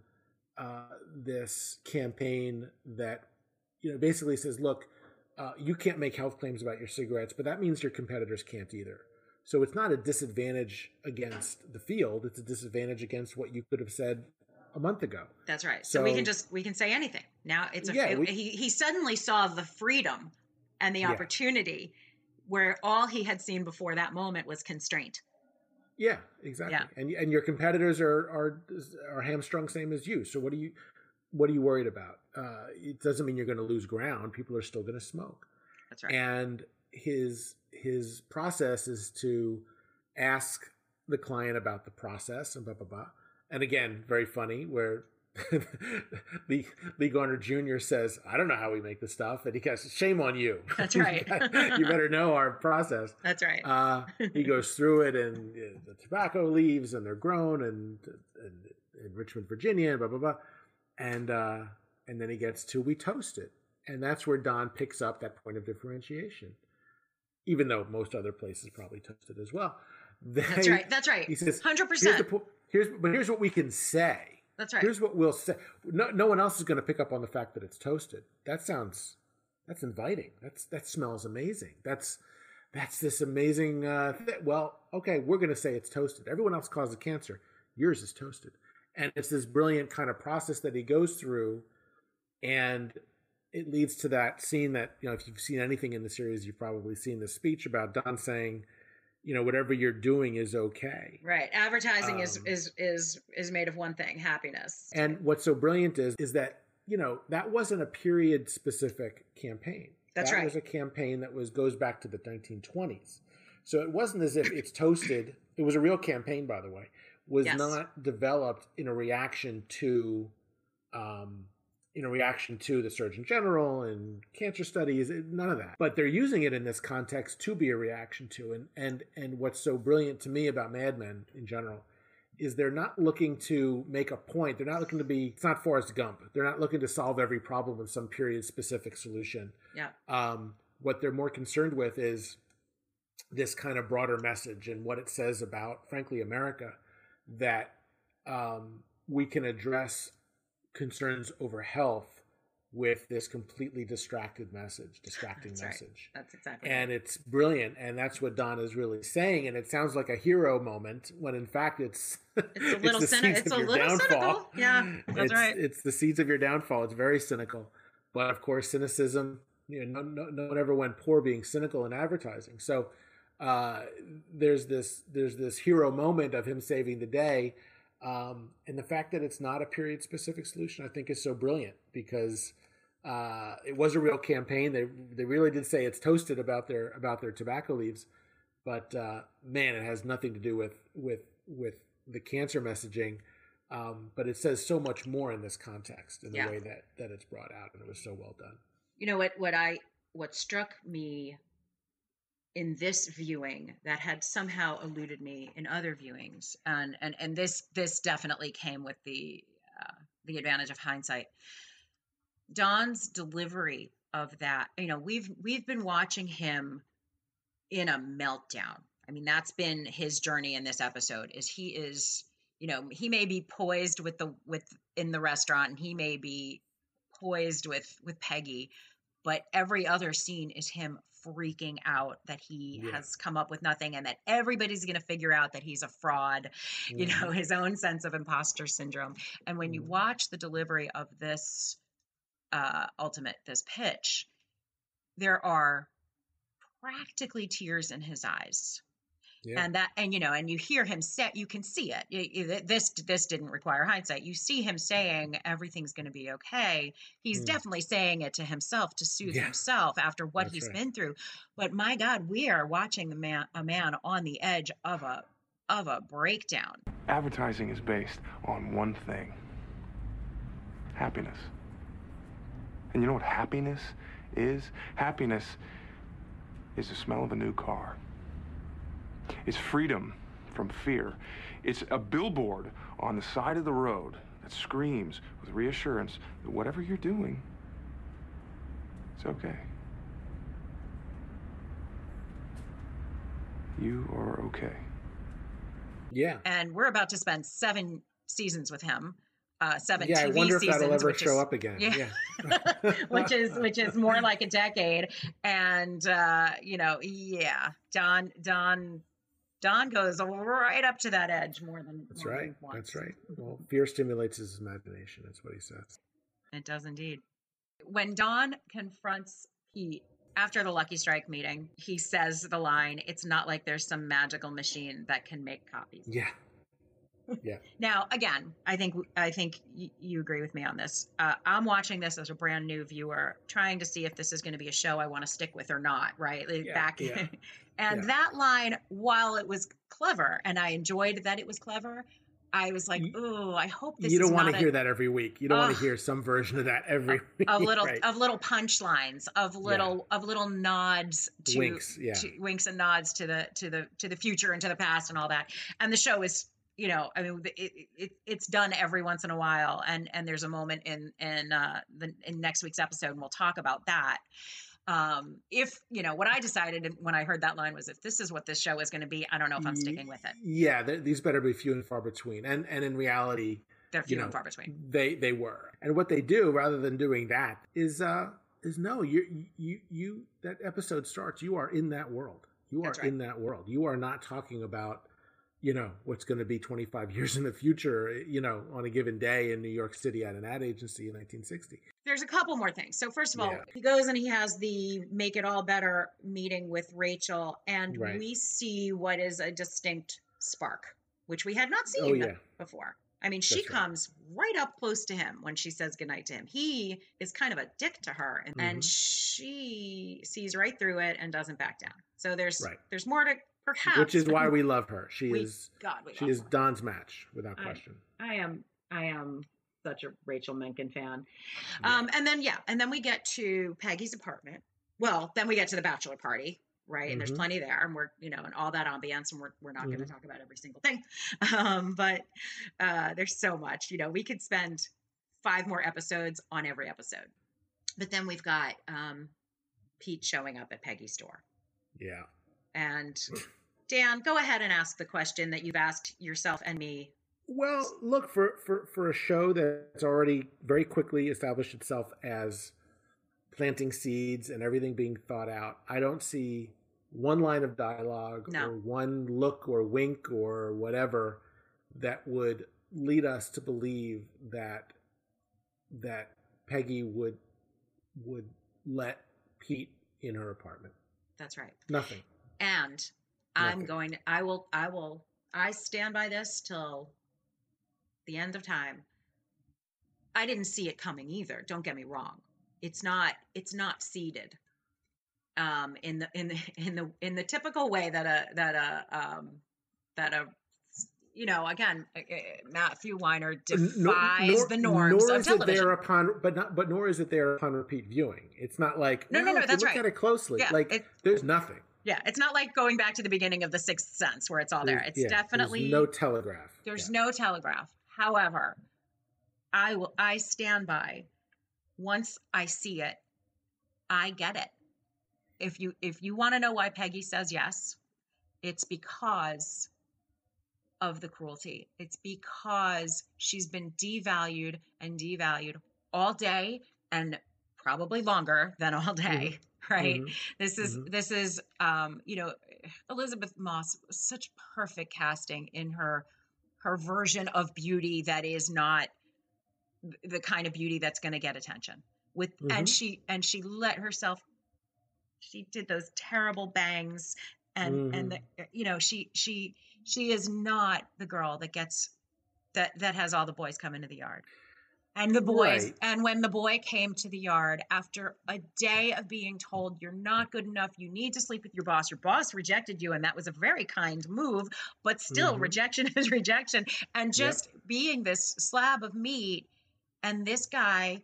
this campaign that, basically says, look, you can't make health claims about your cigarettes, but that means your competitors can't either. So it's not a disadvantage against the field. It's a disadvantage against what you could have said a month ago. That's right. So we can say anything. Now it's he suddenly saw the freedom and the opportunity where all he had seen before that moment was constraint. Yeah, exactly. Yeah. And your competitors are hamstrung same as you. So what are you worried about? It doesn't mean you're going to lose ground. People are still going to smoke. That's right. And his process is to ask the client about the process and blah, blah, blah. And again, very funny where Lee Garner Jr. says, I don't know how we make this stuff. And he goes, shame on you. That's right. You better know our process. That's right. He goes through it, and the tobacco leaves, and they're grown in Richmond, Virginia, and blah, blah, blah. And then he gets to, we toast it. And that's where Don picks up that point of differentiation, even though most other places probably toast it as well. That's right. That's right. He says, 100%. Here's what we can say. That's right. Here's what we'll say. No one else is going to pick up on the fact that it's toasted. That's inviting. That smells amazing. That's this amazing. Well, okay, we're going to say it's toasted. Everyone else causes cancer. Yours is toasted. And it's this brilliant kind of process that he goes through. And it leads to that scene that, if you've seen anything in the series, you've probably seen this speech about Don saying, whatever you're doing is okay. Right. Advertising is made of one thing, happiness. And what's so brilliant is that, that wasn't a period specific campaign. That was a campaign that goes back to the 1920s. So it wasn't as if it's toasted. It was a real campaign, by the way, not developed in a reaction to, the Surgeon General and cancer studies, none of that. But they're using it in this context to be a reaction to. And what's so brilliant to me about Mad Men in general is they're not looking to make a point. They're not looking to be, it's not Forrest Gump. They're not looking to solve every problem with some period-specific solution. Yeah. What they're more concerned with is this kind of broader message and what it says about, frankly, America, that we can address concerns over health with this completely distracting that's message. Right. That's exactly right. And it's brilliant. And that's what Don is really saying. And it sounds like a hero moment when in fact it's a little cynical. Yeah, that's right. It's the seeds of your downfall. It's very cynical. But of course, cynicism, no one ever went poor being cynical in advertising. So there's this hero moment of him saving the day. And the fact that it's not a period-specific solution, I think, is so brilliant because it was a real campaign. They really did say it's toasted about their tobacco leaves, but it has nothing to do with the cancer messaging. But it says so much more in this context in the way that it's brought out, and it was so well done. You know what? What I what struck me in this viewing that had somehow eluded me in other viewings, and this definitely came with the advantage of hindsight. Don's delivery of that, you know, we've been watching him in a meltdown. I mean, that's been his journey in this episode. Is he is, you know, he may be poised with in the restaurant, and he may be poised with Peggy, but every other scene is him freaking out that he has come up with nothing and that everybody's going to figure out that he's a fraud, you know, his own sense of imposter syndrome. And when you watch the delivery of this this pitch, there are practically tears in his eyes. Yeah. And you hear him say, you can see it. This didn't require hindsight. You see him saying everything's going to be okay. He's definitely saying it to himself to soothe himself after what he's been through. But my God, we are watching a man on the edge of a breakdown. Advertising is based on one thing: happiness. And you know what happiness is? Happiness is the smell of a new car. It's freedom from fear. It's a billboard on the side of the road that screams with reassurance that whatever you're doing, it's okay. You are okay. Yeah. And we're about to spend 7 seasons with him. 7 TV seasons. Yeah, I wonder if that'll ever show up again. Yeah. which is more like a decade. And, Don goes right up to that edge more than that's right. That's right. Well, fear stimulates his imagination. That's what he says. It does indeed. When Don confronts Pete after the Lucky Strike meeting, he says the line, "It's not like there's some magical machine that can make copies." Yeah. Yeah. Now, again, I think you agree with me on this. I'm watching this as a brand new viewer, trying to see if this is going to be a show I want to stick with or not. Right. Yeah, back. Yeah. And that line, while it was clever and I enjoyed that it was clever, I was like, "Ooh, I hope this." You don't want to hear that every week. You don't want to hear some version of that every week. Of little punchlines, of little nods to winks, to winks and nods to the future and to the past and all that. And the show is, you know, I mean, it's done every once in a while, and there's a moment in next week's episode, and we'll talk about that. If you know what I decided when I heard that line was, if this is what this show is going to be, I don't know if I'm sticking with it. Yeah, these better be few and far between, and in reality, they're few and far between. They were, and what they do rather than doing that is no, you that episode starts. You are in that world. You are in that world. You are not talking about, you know, what's going to be 25 years in the future, you know, on a given day in New York City at an ad agency in 1960. There's a couple more things. So first of all, he goes and he has the Make It All Better meeting with Rachel, and we see what is a distinct spark, which we had not seen before. I mean, she comes right up close to him when she says goodnight to him. He is kind of a dick to her, and she sees right through it and doesn't back down. So there's more to... Perhaps, which is why we love her. She is Don's match without question. I am such a Rachel Menken fan. Yeah. And then we get to Peggy's apartment. Well, then we get to the bachelor party, right? Mm-hmm. And there's plenty there, and we're, you know, and all that ambiance, and we're not going to talk about every single thing. But there's so much, you know, we could spend 5 more episodes on every episode. But then we've got Pete showing up at Peggy's door. Yeah. And Dan, go ahead and ask the question that you've asked yourself and me. Well, look, for a show that's already very quickly established itself as planting seeds and everything being thought out, I don't see one line of dialogue or one look or wink or whatever that would lead us to believe that Peggy would let Pete in her apartment. That's right. Nothing. And I'm I stand by this till the end of time. I didn't see it coming either. Don't get me wrong. It's not seeded in the typical way that a you know, again, Matthew Weiner defies the norms of television. Nor is it there upon repeat viewing. It's not like, that's right. Look at it closely. Yeah, like there's nothing. Yeah, it's not like going back to the beginning of The Sixth Sense where it's all there. It's definitely no telegraph. There's no telegraph. However, I stand by. Once I see it, I get it. If you want to know why Peggy says yes, it's because of the cruelty. It's because she's been devalued and devalued all day and probably longer than all day, right? Mm-hmm. This is you know, Elizabeth Moss, such perfect casting in her version of beauty that is not the kind of beauty that's going to get attention. And she let herself. She did those terrible bangs and she is not the girl that gets that has all the boys come into the yard. And the boys, right. And when the boy came to the yard after a day of being told you're not good enough, you need to sleep with your boss rejected you. And that was a very kind move, but still rejection is rejection. And just being this slab of meat, and this guy,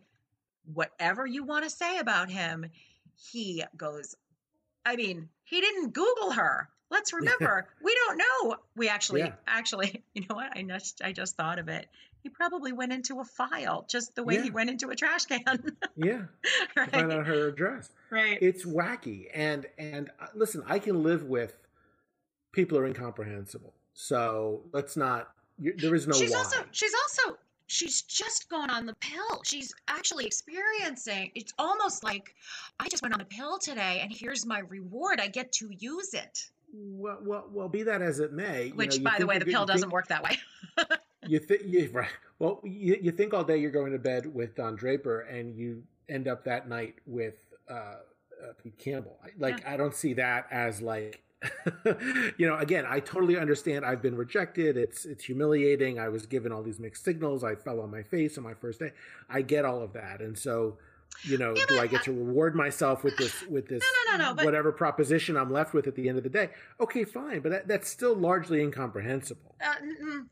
whatever you want to say about him, he goes, I mean, he didn't Google her. Let's remember, we don't know. We actually, you know what? I just thought of it. He probably went into a file, just the way he went into a trash can. Right? Find out her address. Right. It's wacky. And listen, I can live with people are incomprehensible. So let's not, there is no why. She's just gone on the pill. She's actually experiencing, it's almost like, I just went on a pill today and here's my reward. I get to use it. Well, be that as it may. Which, by the way, the pill doesn't work that way. You think all day you're going to bed with Don Draper, and you end up that night with Pete Campbell. I don't see that as like, you know. Again, I totally understand. I've been rejected. It's humiliating. I was given all these mixed signals. I fell on my face on my first day. I get all of that, and so. You know, do I get to reward myself with this whatever proposition I'm left with at the end of the day? Okay, fine, but that's still largely incomprehensible.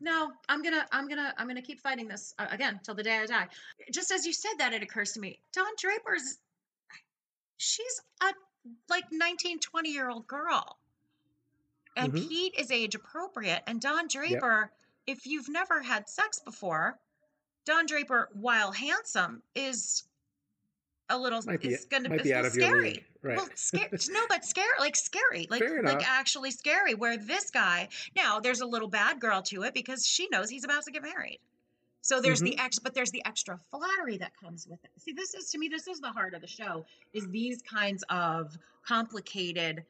No, I'm gonna keep fighting this again till the day I die. Just as you said that, it occurs to me, Don Draper's, she's a 19-20-year-old girl, and Pete is age appropriate, and Don Draper, if you've never had sex before, Don Draper, while handsome, is. A little, it's going to be out of scary. Your league. Right. Well, scary, actually scary. Where this guy, now there's a little bad girl to it because she knows he's about to get married. So there's there's the extra flattery that comes with it. See, this is the heart of the show, is these kinds of complicated,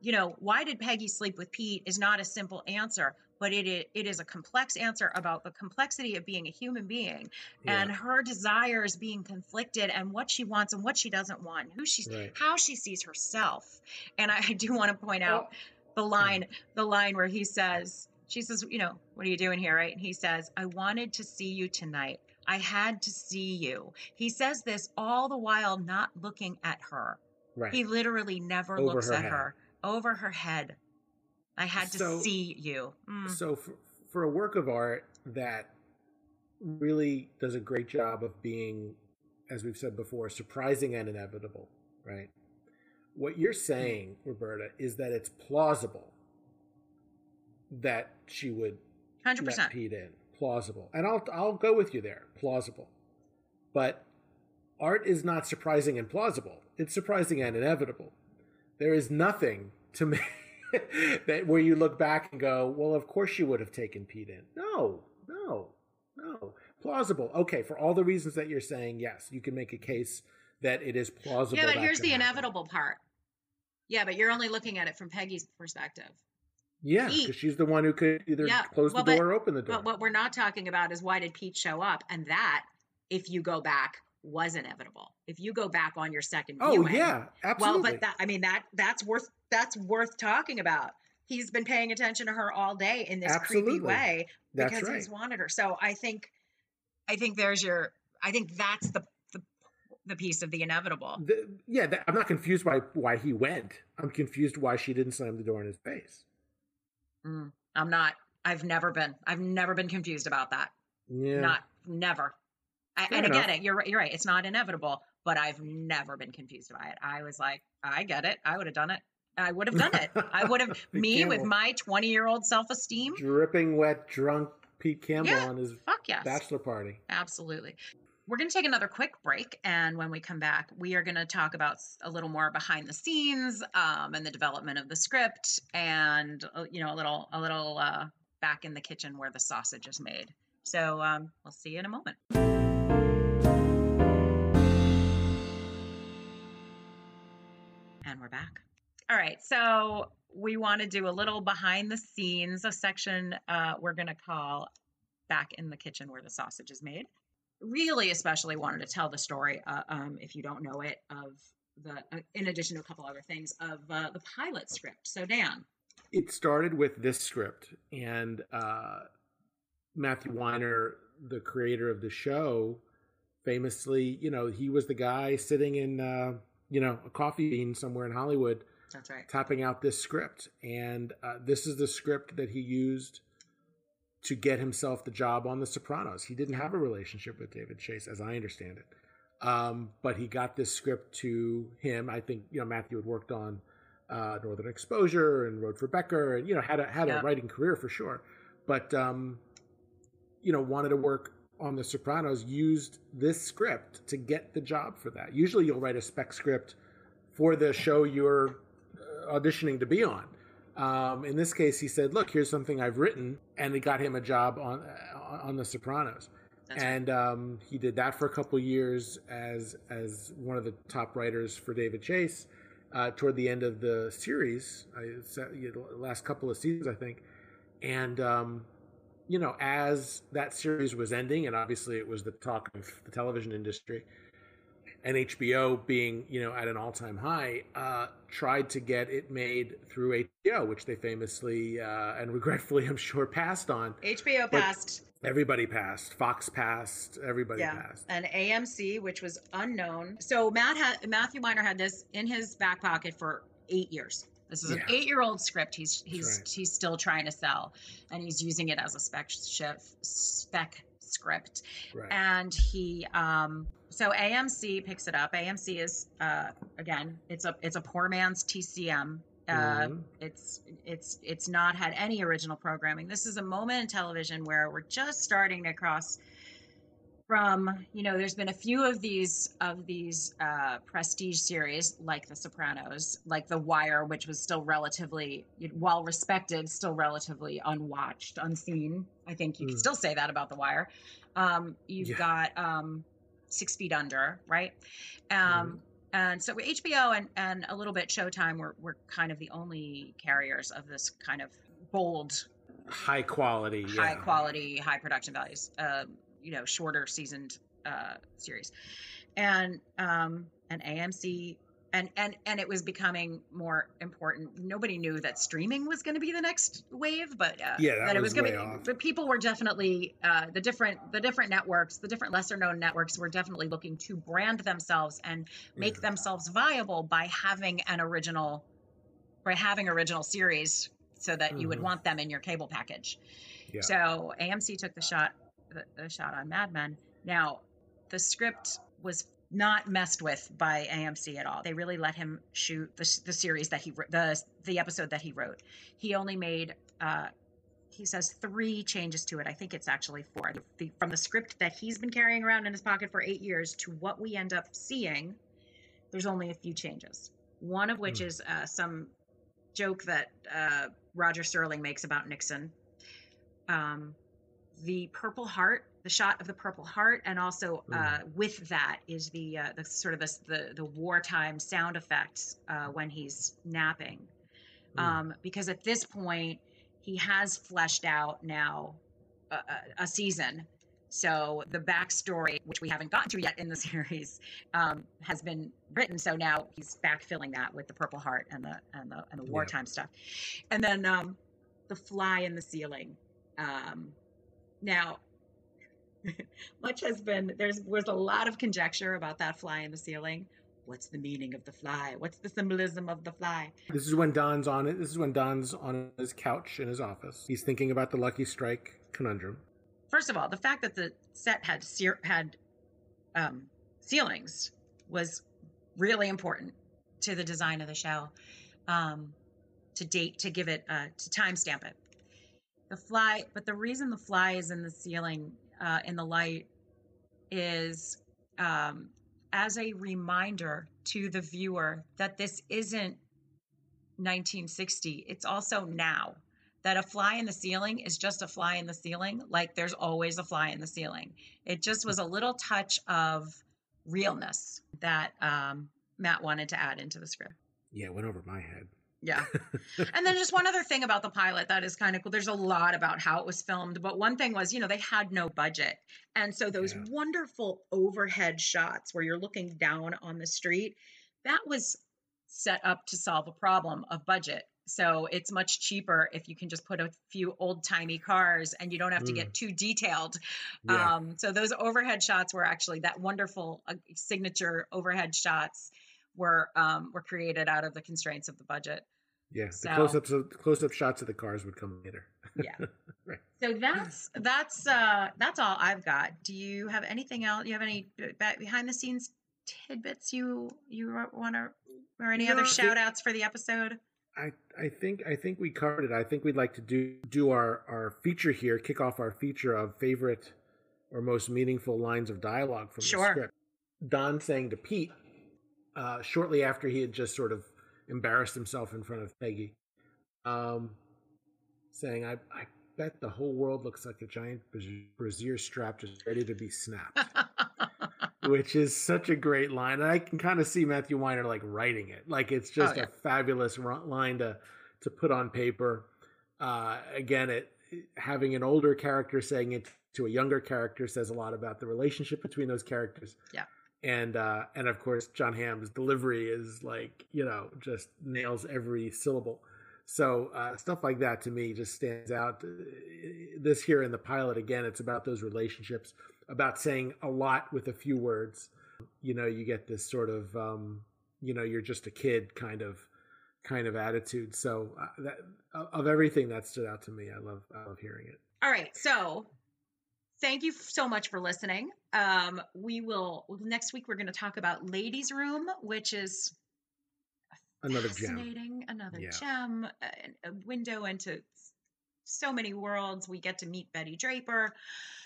you know, why did Peggy sleep with Pete is not a simple answer, but it is a complex answer about the complexity of being a human being and her desires being conflicted and what she wants and what she doesn't want, and how she sees herself. And I do want to point out the line where she says, you know, what are you doing here? Right. And he says, I wanted to see you tonight. I had to see you. He says this all the while not looking at her. Right. He literally never looks at her. Over her head. I had to see you. So for a work of art that really does a great job of being, as we've said before, surprising and inevitable, right? What you're saying, Roberta, is that it's plausible that she would 100% let Pete in. Plausible. And I'll go with you there. Plausible. But art is not surprising and plausible. It's surprising and inevitable. There is nothing to me that where you look back and go, well, of course you would have taken Pete in. No. Plausible. Okay, for all the reasons that you're saying, yes, you can make a case that it is plausible. Yeah, but here's the inevitable part. Yeah, but you're only looking at it from Peggy's perspective. Yeah, because she's the one who could either close the door or open the door. But what we're not talking about is why did Pete show up? And that, if you go back, was inevitable. If you go back on your second viewing, absolutely. Well, but that's worth talking about. He's been paying attention to her all day in this creepy way because he's wanted her. So I think that's the piece of the inevitable. I'm not confused by why he went. I'm confused why she didn't slam the door in his face. I'm not. I've never been confused about that. Yeah. Never. I get it. You're right. It's not inevitable, but I've never been confused by it. I was like, I get it. I would have done it. I would have me Campbell. With my 20-year-old self-esteem. Dripping wet, drunk Pete Campbell on his bachelor party. Absolutely. We're going to take another quick break. And when we come back, we are going to talk about a little more behind the scenes and the development of the script and, a little back in the kitchen where the sausage is made. So we'll see you in a moment. And we're back. All right. So we want to do a little behind the scenes, a section we're going to call Back in the Kitchen Where the Sausage is Made. Really especially wanted to tell the story, if you don't know it, of the, in addition to a couple other things, of the pilot script. So, Dan. It started with this script. And Matthew Weiner, the creator of the show, famously, he was the guy sitting in, a coffee bean somewhere in Hollywood. That's right. Topping out this script. And this is the script that he used to get himself the job on The Sopranos. He didn't have a relationship with David Chase, as I understand it. But he got this script to him. I think, Matthew had worked on Northern Exposure and Road for Becker and, had a writing career for sure. But, wanted to work on The Sopranos, used this script to get the job for that. Usually you'll write a spec script for the show you're auditioning to be on. In this case, he said, "Look, here's something I've written," and it got him a job on The Sopranos. That's and right. He did that for a couple of years as one of the top writers for David Chase. Toward the end of the series, the last couple of seasons, I think, and as that series was ending, and obviously it was the talk of the television industry. And HBO being, at an all-time high, tried to get it made through HBO, which they famously and regretfully, I'm sure, passed on. HBO passed. Everybody passed. Fox passed. Everybody passed. And AMC, which was unknown. So Matthew Weiner had this in his back pocket for 8 years. This is an 8-year-old script. He's still trying to sell, and he's using it as a spec script. Right. And he. So AMC picks it up. AMC is again, it's a poor man's TCM. It's not had any original programming. This is a moment in television where we're just starting to cross from, there's been a few of these prestige series like The Sopranos, like The Wire, which was still relatively well respected, still relatively unwatched, unseen. I think you could still say that about The Wire. You've got 6 Feet Under, right? And so HBO and a little bit Showtime were kind of the only carriers of this kind of bold, high quality, high production values, shorter seasoned series. And AMC and it was becoming more important. Nobody knew that streaming was going to be the next wave, but that it was going to be. But people were definitely the different networks, the different lesser known networks were definitely looking to brand themselves and make themselves viable by having original series, so that you would want them in your cable package. Yeah. So AMC took the shot on Mad Men. Now, the script was not messed with by AMC at all. They really let him shoot the series that he wrote, the episode that he wrote. He only made, he says, 3 changes to it. I think it's actually 4. From the script that he's been carrying around in his pocket for 8 years to what we end up seeing, there's only a few changes. One of which is some joke that Roger Sterling makes about Nixon. The Purple Heart. The shot of the Purple Heart, and also with that is the sort of the wartime sound effects when he's napping, because at this point he has fleshed out now a season, so the backstory, which we haven't gotten to yet in the series, has been written. So now he's backfilling that with the Purple Heart and the wartime stuff, and then the fly in the ceiling. Now. There's a lot of conjecture about that fly in the ceiling. What's the meaning of the fly? What's the symbolism of the fly? This is when Don's on it. This is when Don's on his couch in his office. He's thinking about the Lucky Strike conundrum. First of all, the fact that the set had ceilings was really important to the design of the show, to timestamp it. The fly, but the reason the fly is in the ceiling, in the light, is as a reminder to the viewer that this isn't 1960. It's also now. That a fly in the ceiling is just a fly in the ceiling, like there's always a fly in the ceiling. It just was a little touch of realness that Matt wanted to add into the script. Yeah, it went over my head. Yeah. And then just one other thing about the pilot that is kind of cool. There's a lot about how it was filmed, but one thing was, they had no budget. And so those wonderful overhead shots where you're looking down on the street, that was set up to solve a problem of budget. So it's much cheaper if you can just put a few old-timey cars and you don't have to get too detailed. Yeah. So those overhead shots were actually that wonderful signature overhead shots were created out of the constraints of the budget. Yeah, so, the close-up shots of the cars would come later. Yeah. Right. So that's all I've got. Do you have anything else? Do you have any behind-the-scenes tidbits you want to, or any other shout-outs for the episode? I think we covered it. I think we'd like to do our feature here, kick off our feature of favorite or most meaningful lines of dialogue from the script. Don saying to Pete, shortly after he had just sort of embarrassed himself in front of Peggy, saying, I bet the whole world looks like a giant brassiere strap just ready to be snapped. Which is such a great line. And I can kind of see Matthew Weiner writing it. It's just a fabulous line to put on paper. Again, having an older character saying it to a younger character says a lot about the relationship between those characters. Yeah. And of course, Jon Hamm's delivery is just nails every syllable. So stuff like that to me just stands out. This here in the pilot, again, it's about those relationships, about saying a lot with a few words. You get this sort of, you're just a kid kind of attitude. So of everything that stood out to me, I love hearing it. All right. So thank you so much for listening. Next week, we're going to talk about Ladies' Room, which is another fascinating, gem, a window into so many worlds. We get to meet Betty Draper.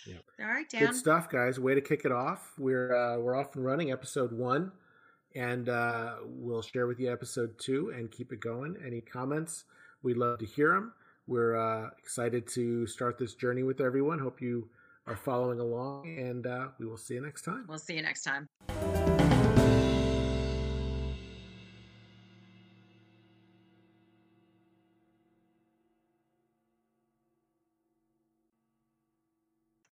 Yep. All right, Dan. Good stuff, guys. Way to kick it off. We're off and running, episode 1, and we'll share with you episode 2 and keep it going. Any comments? We'd love to hear them. We're excited to start this journey with everyone. Hope you are following along, and we will see you next time.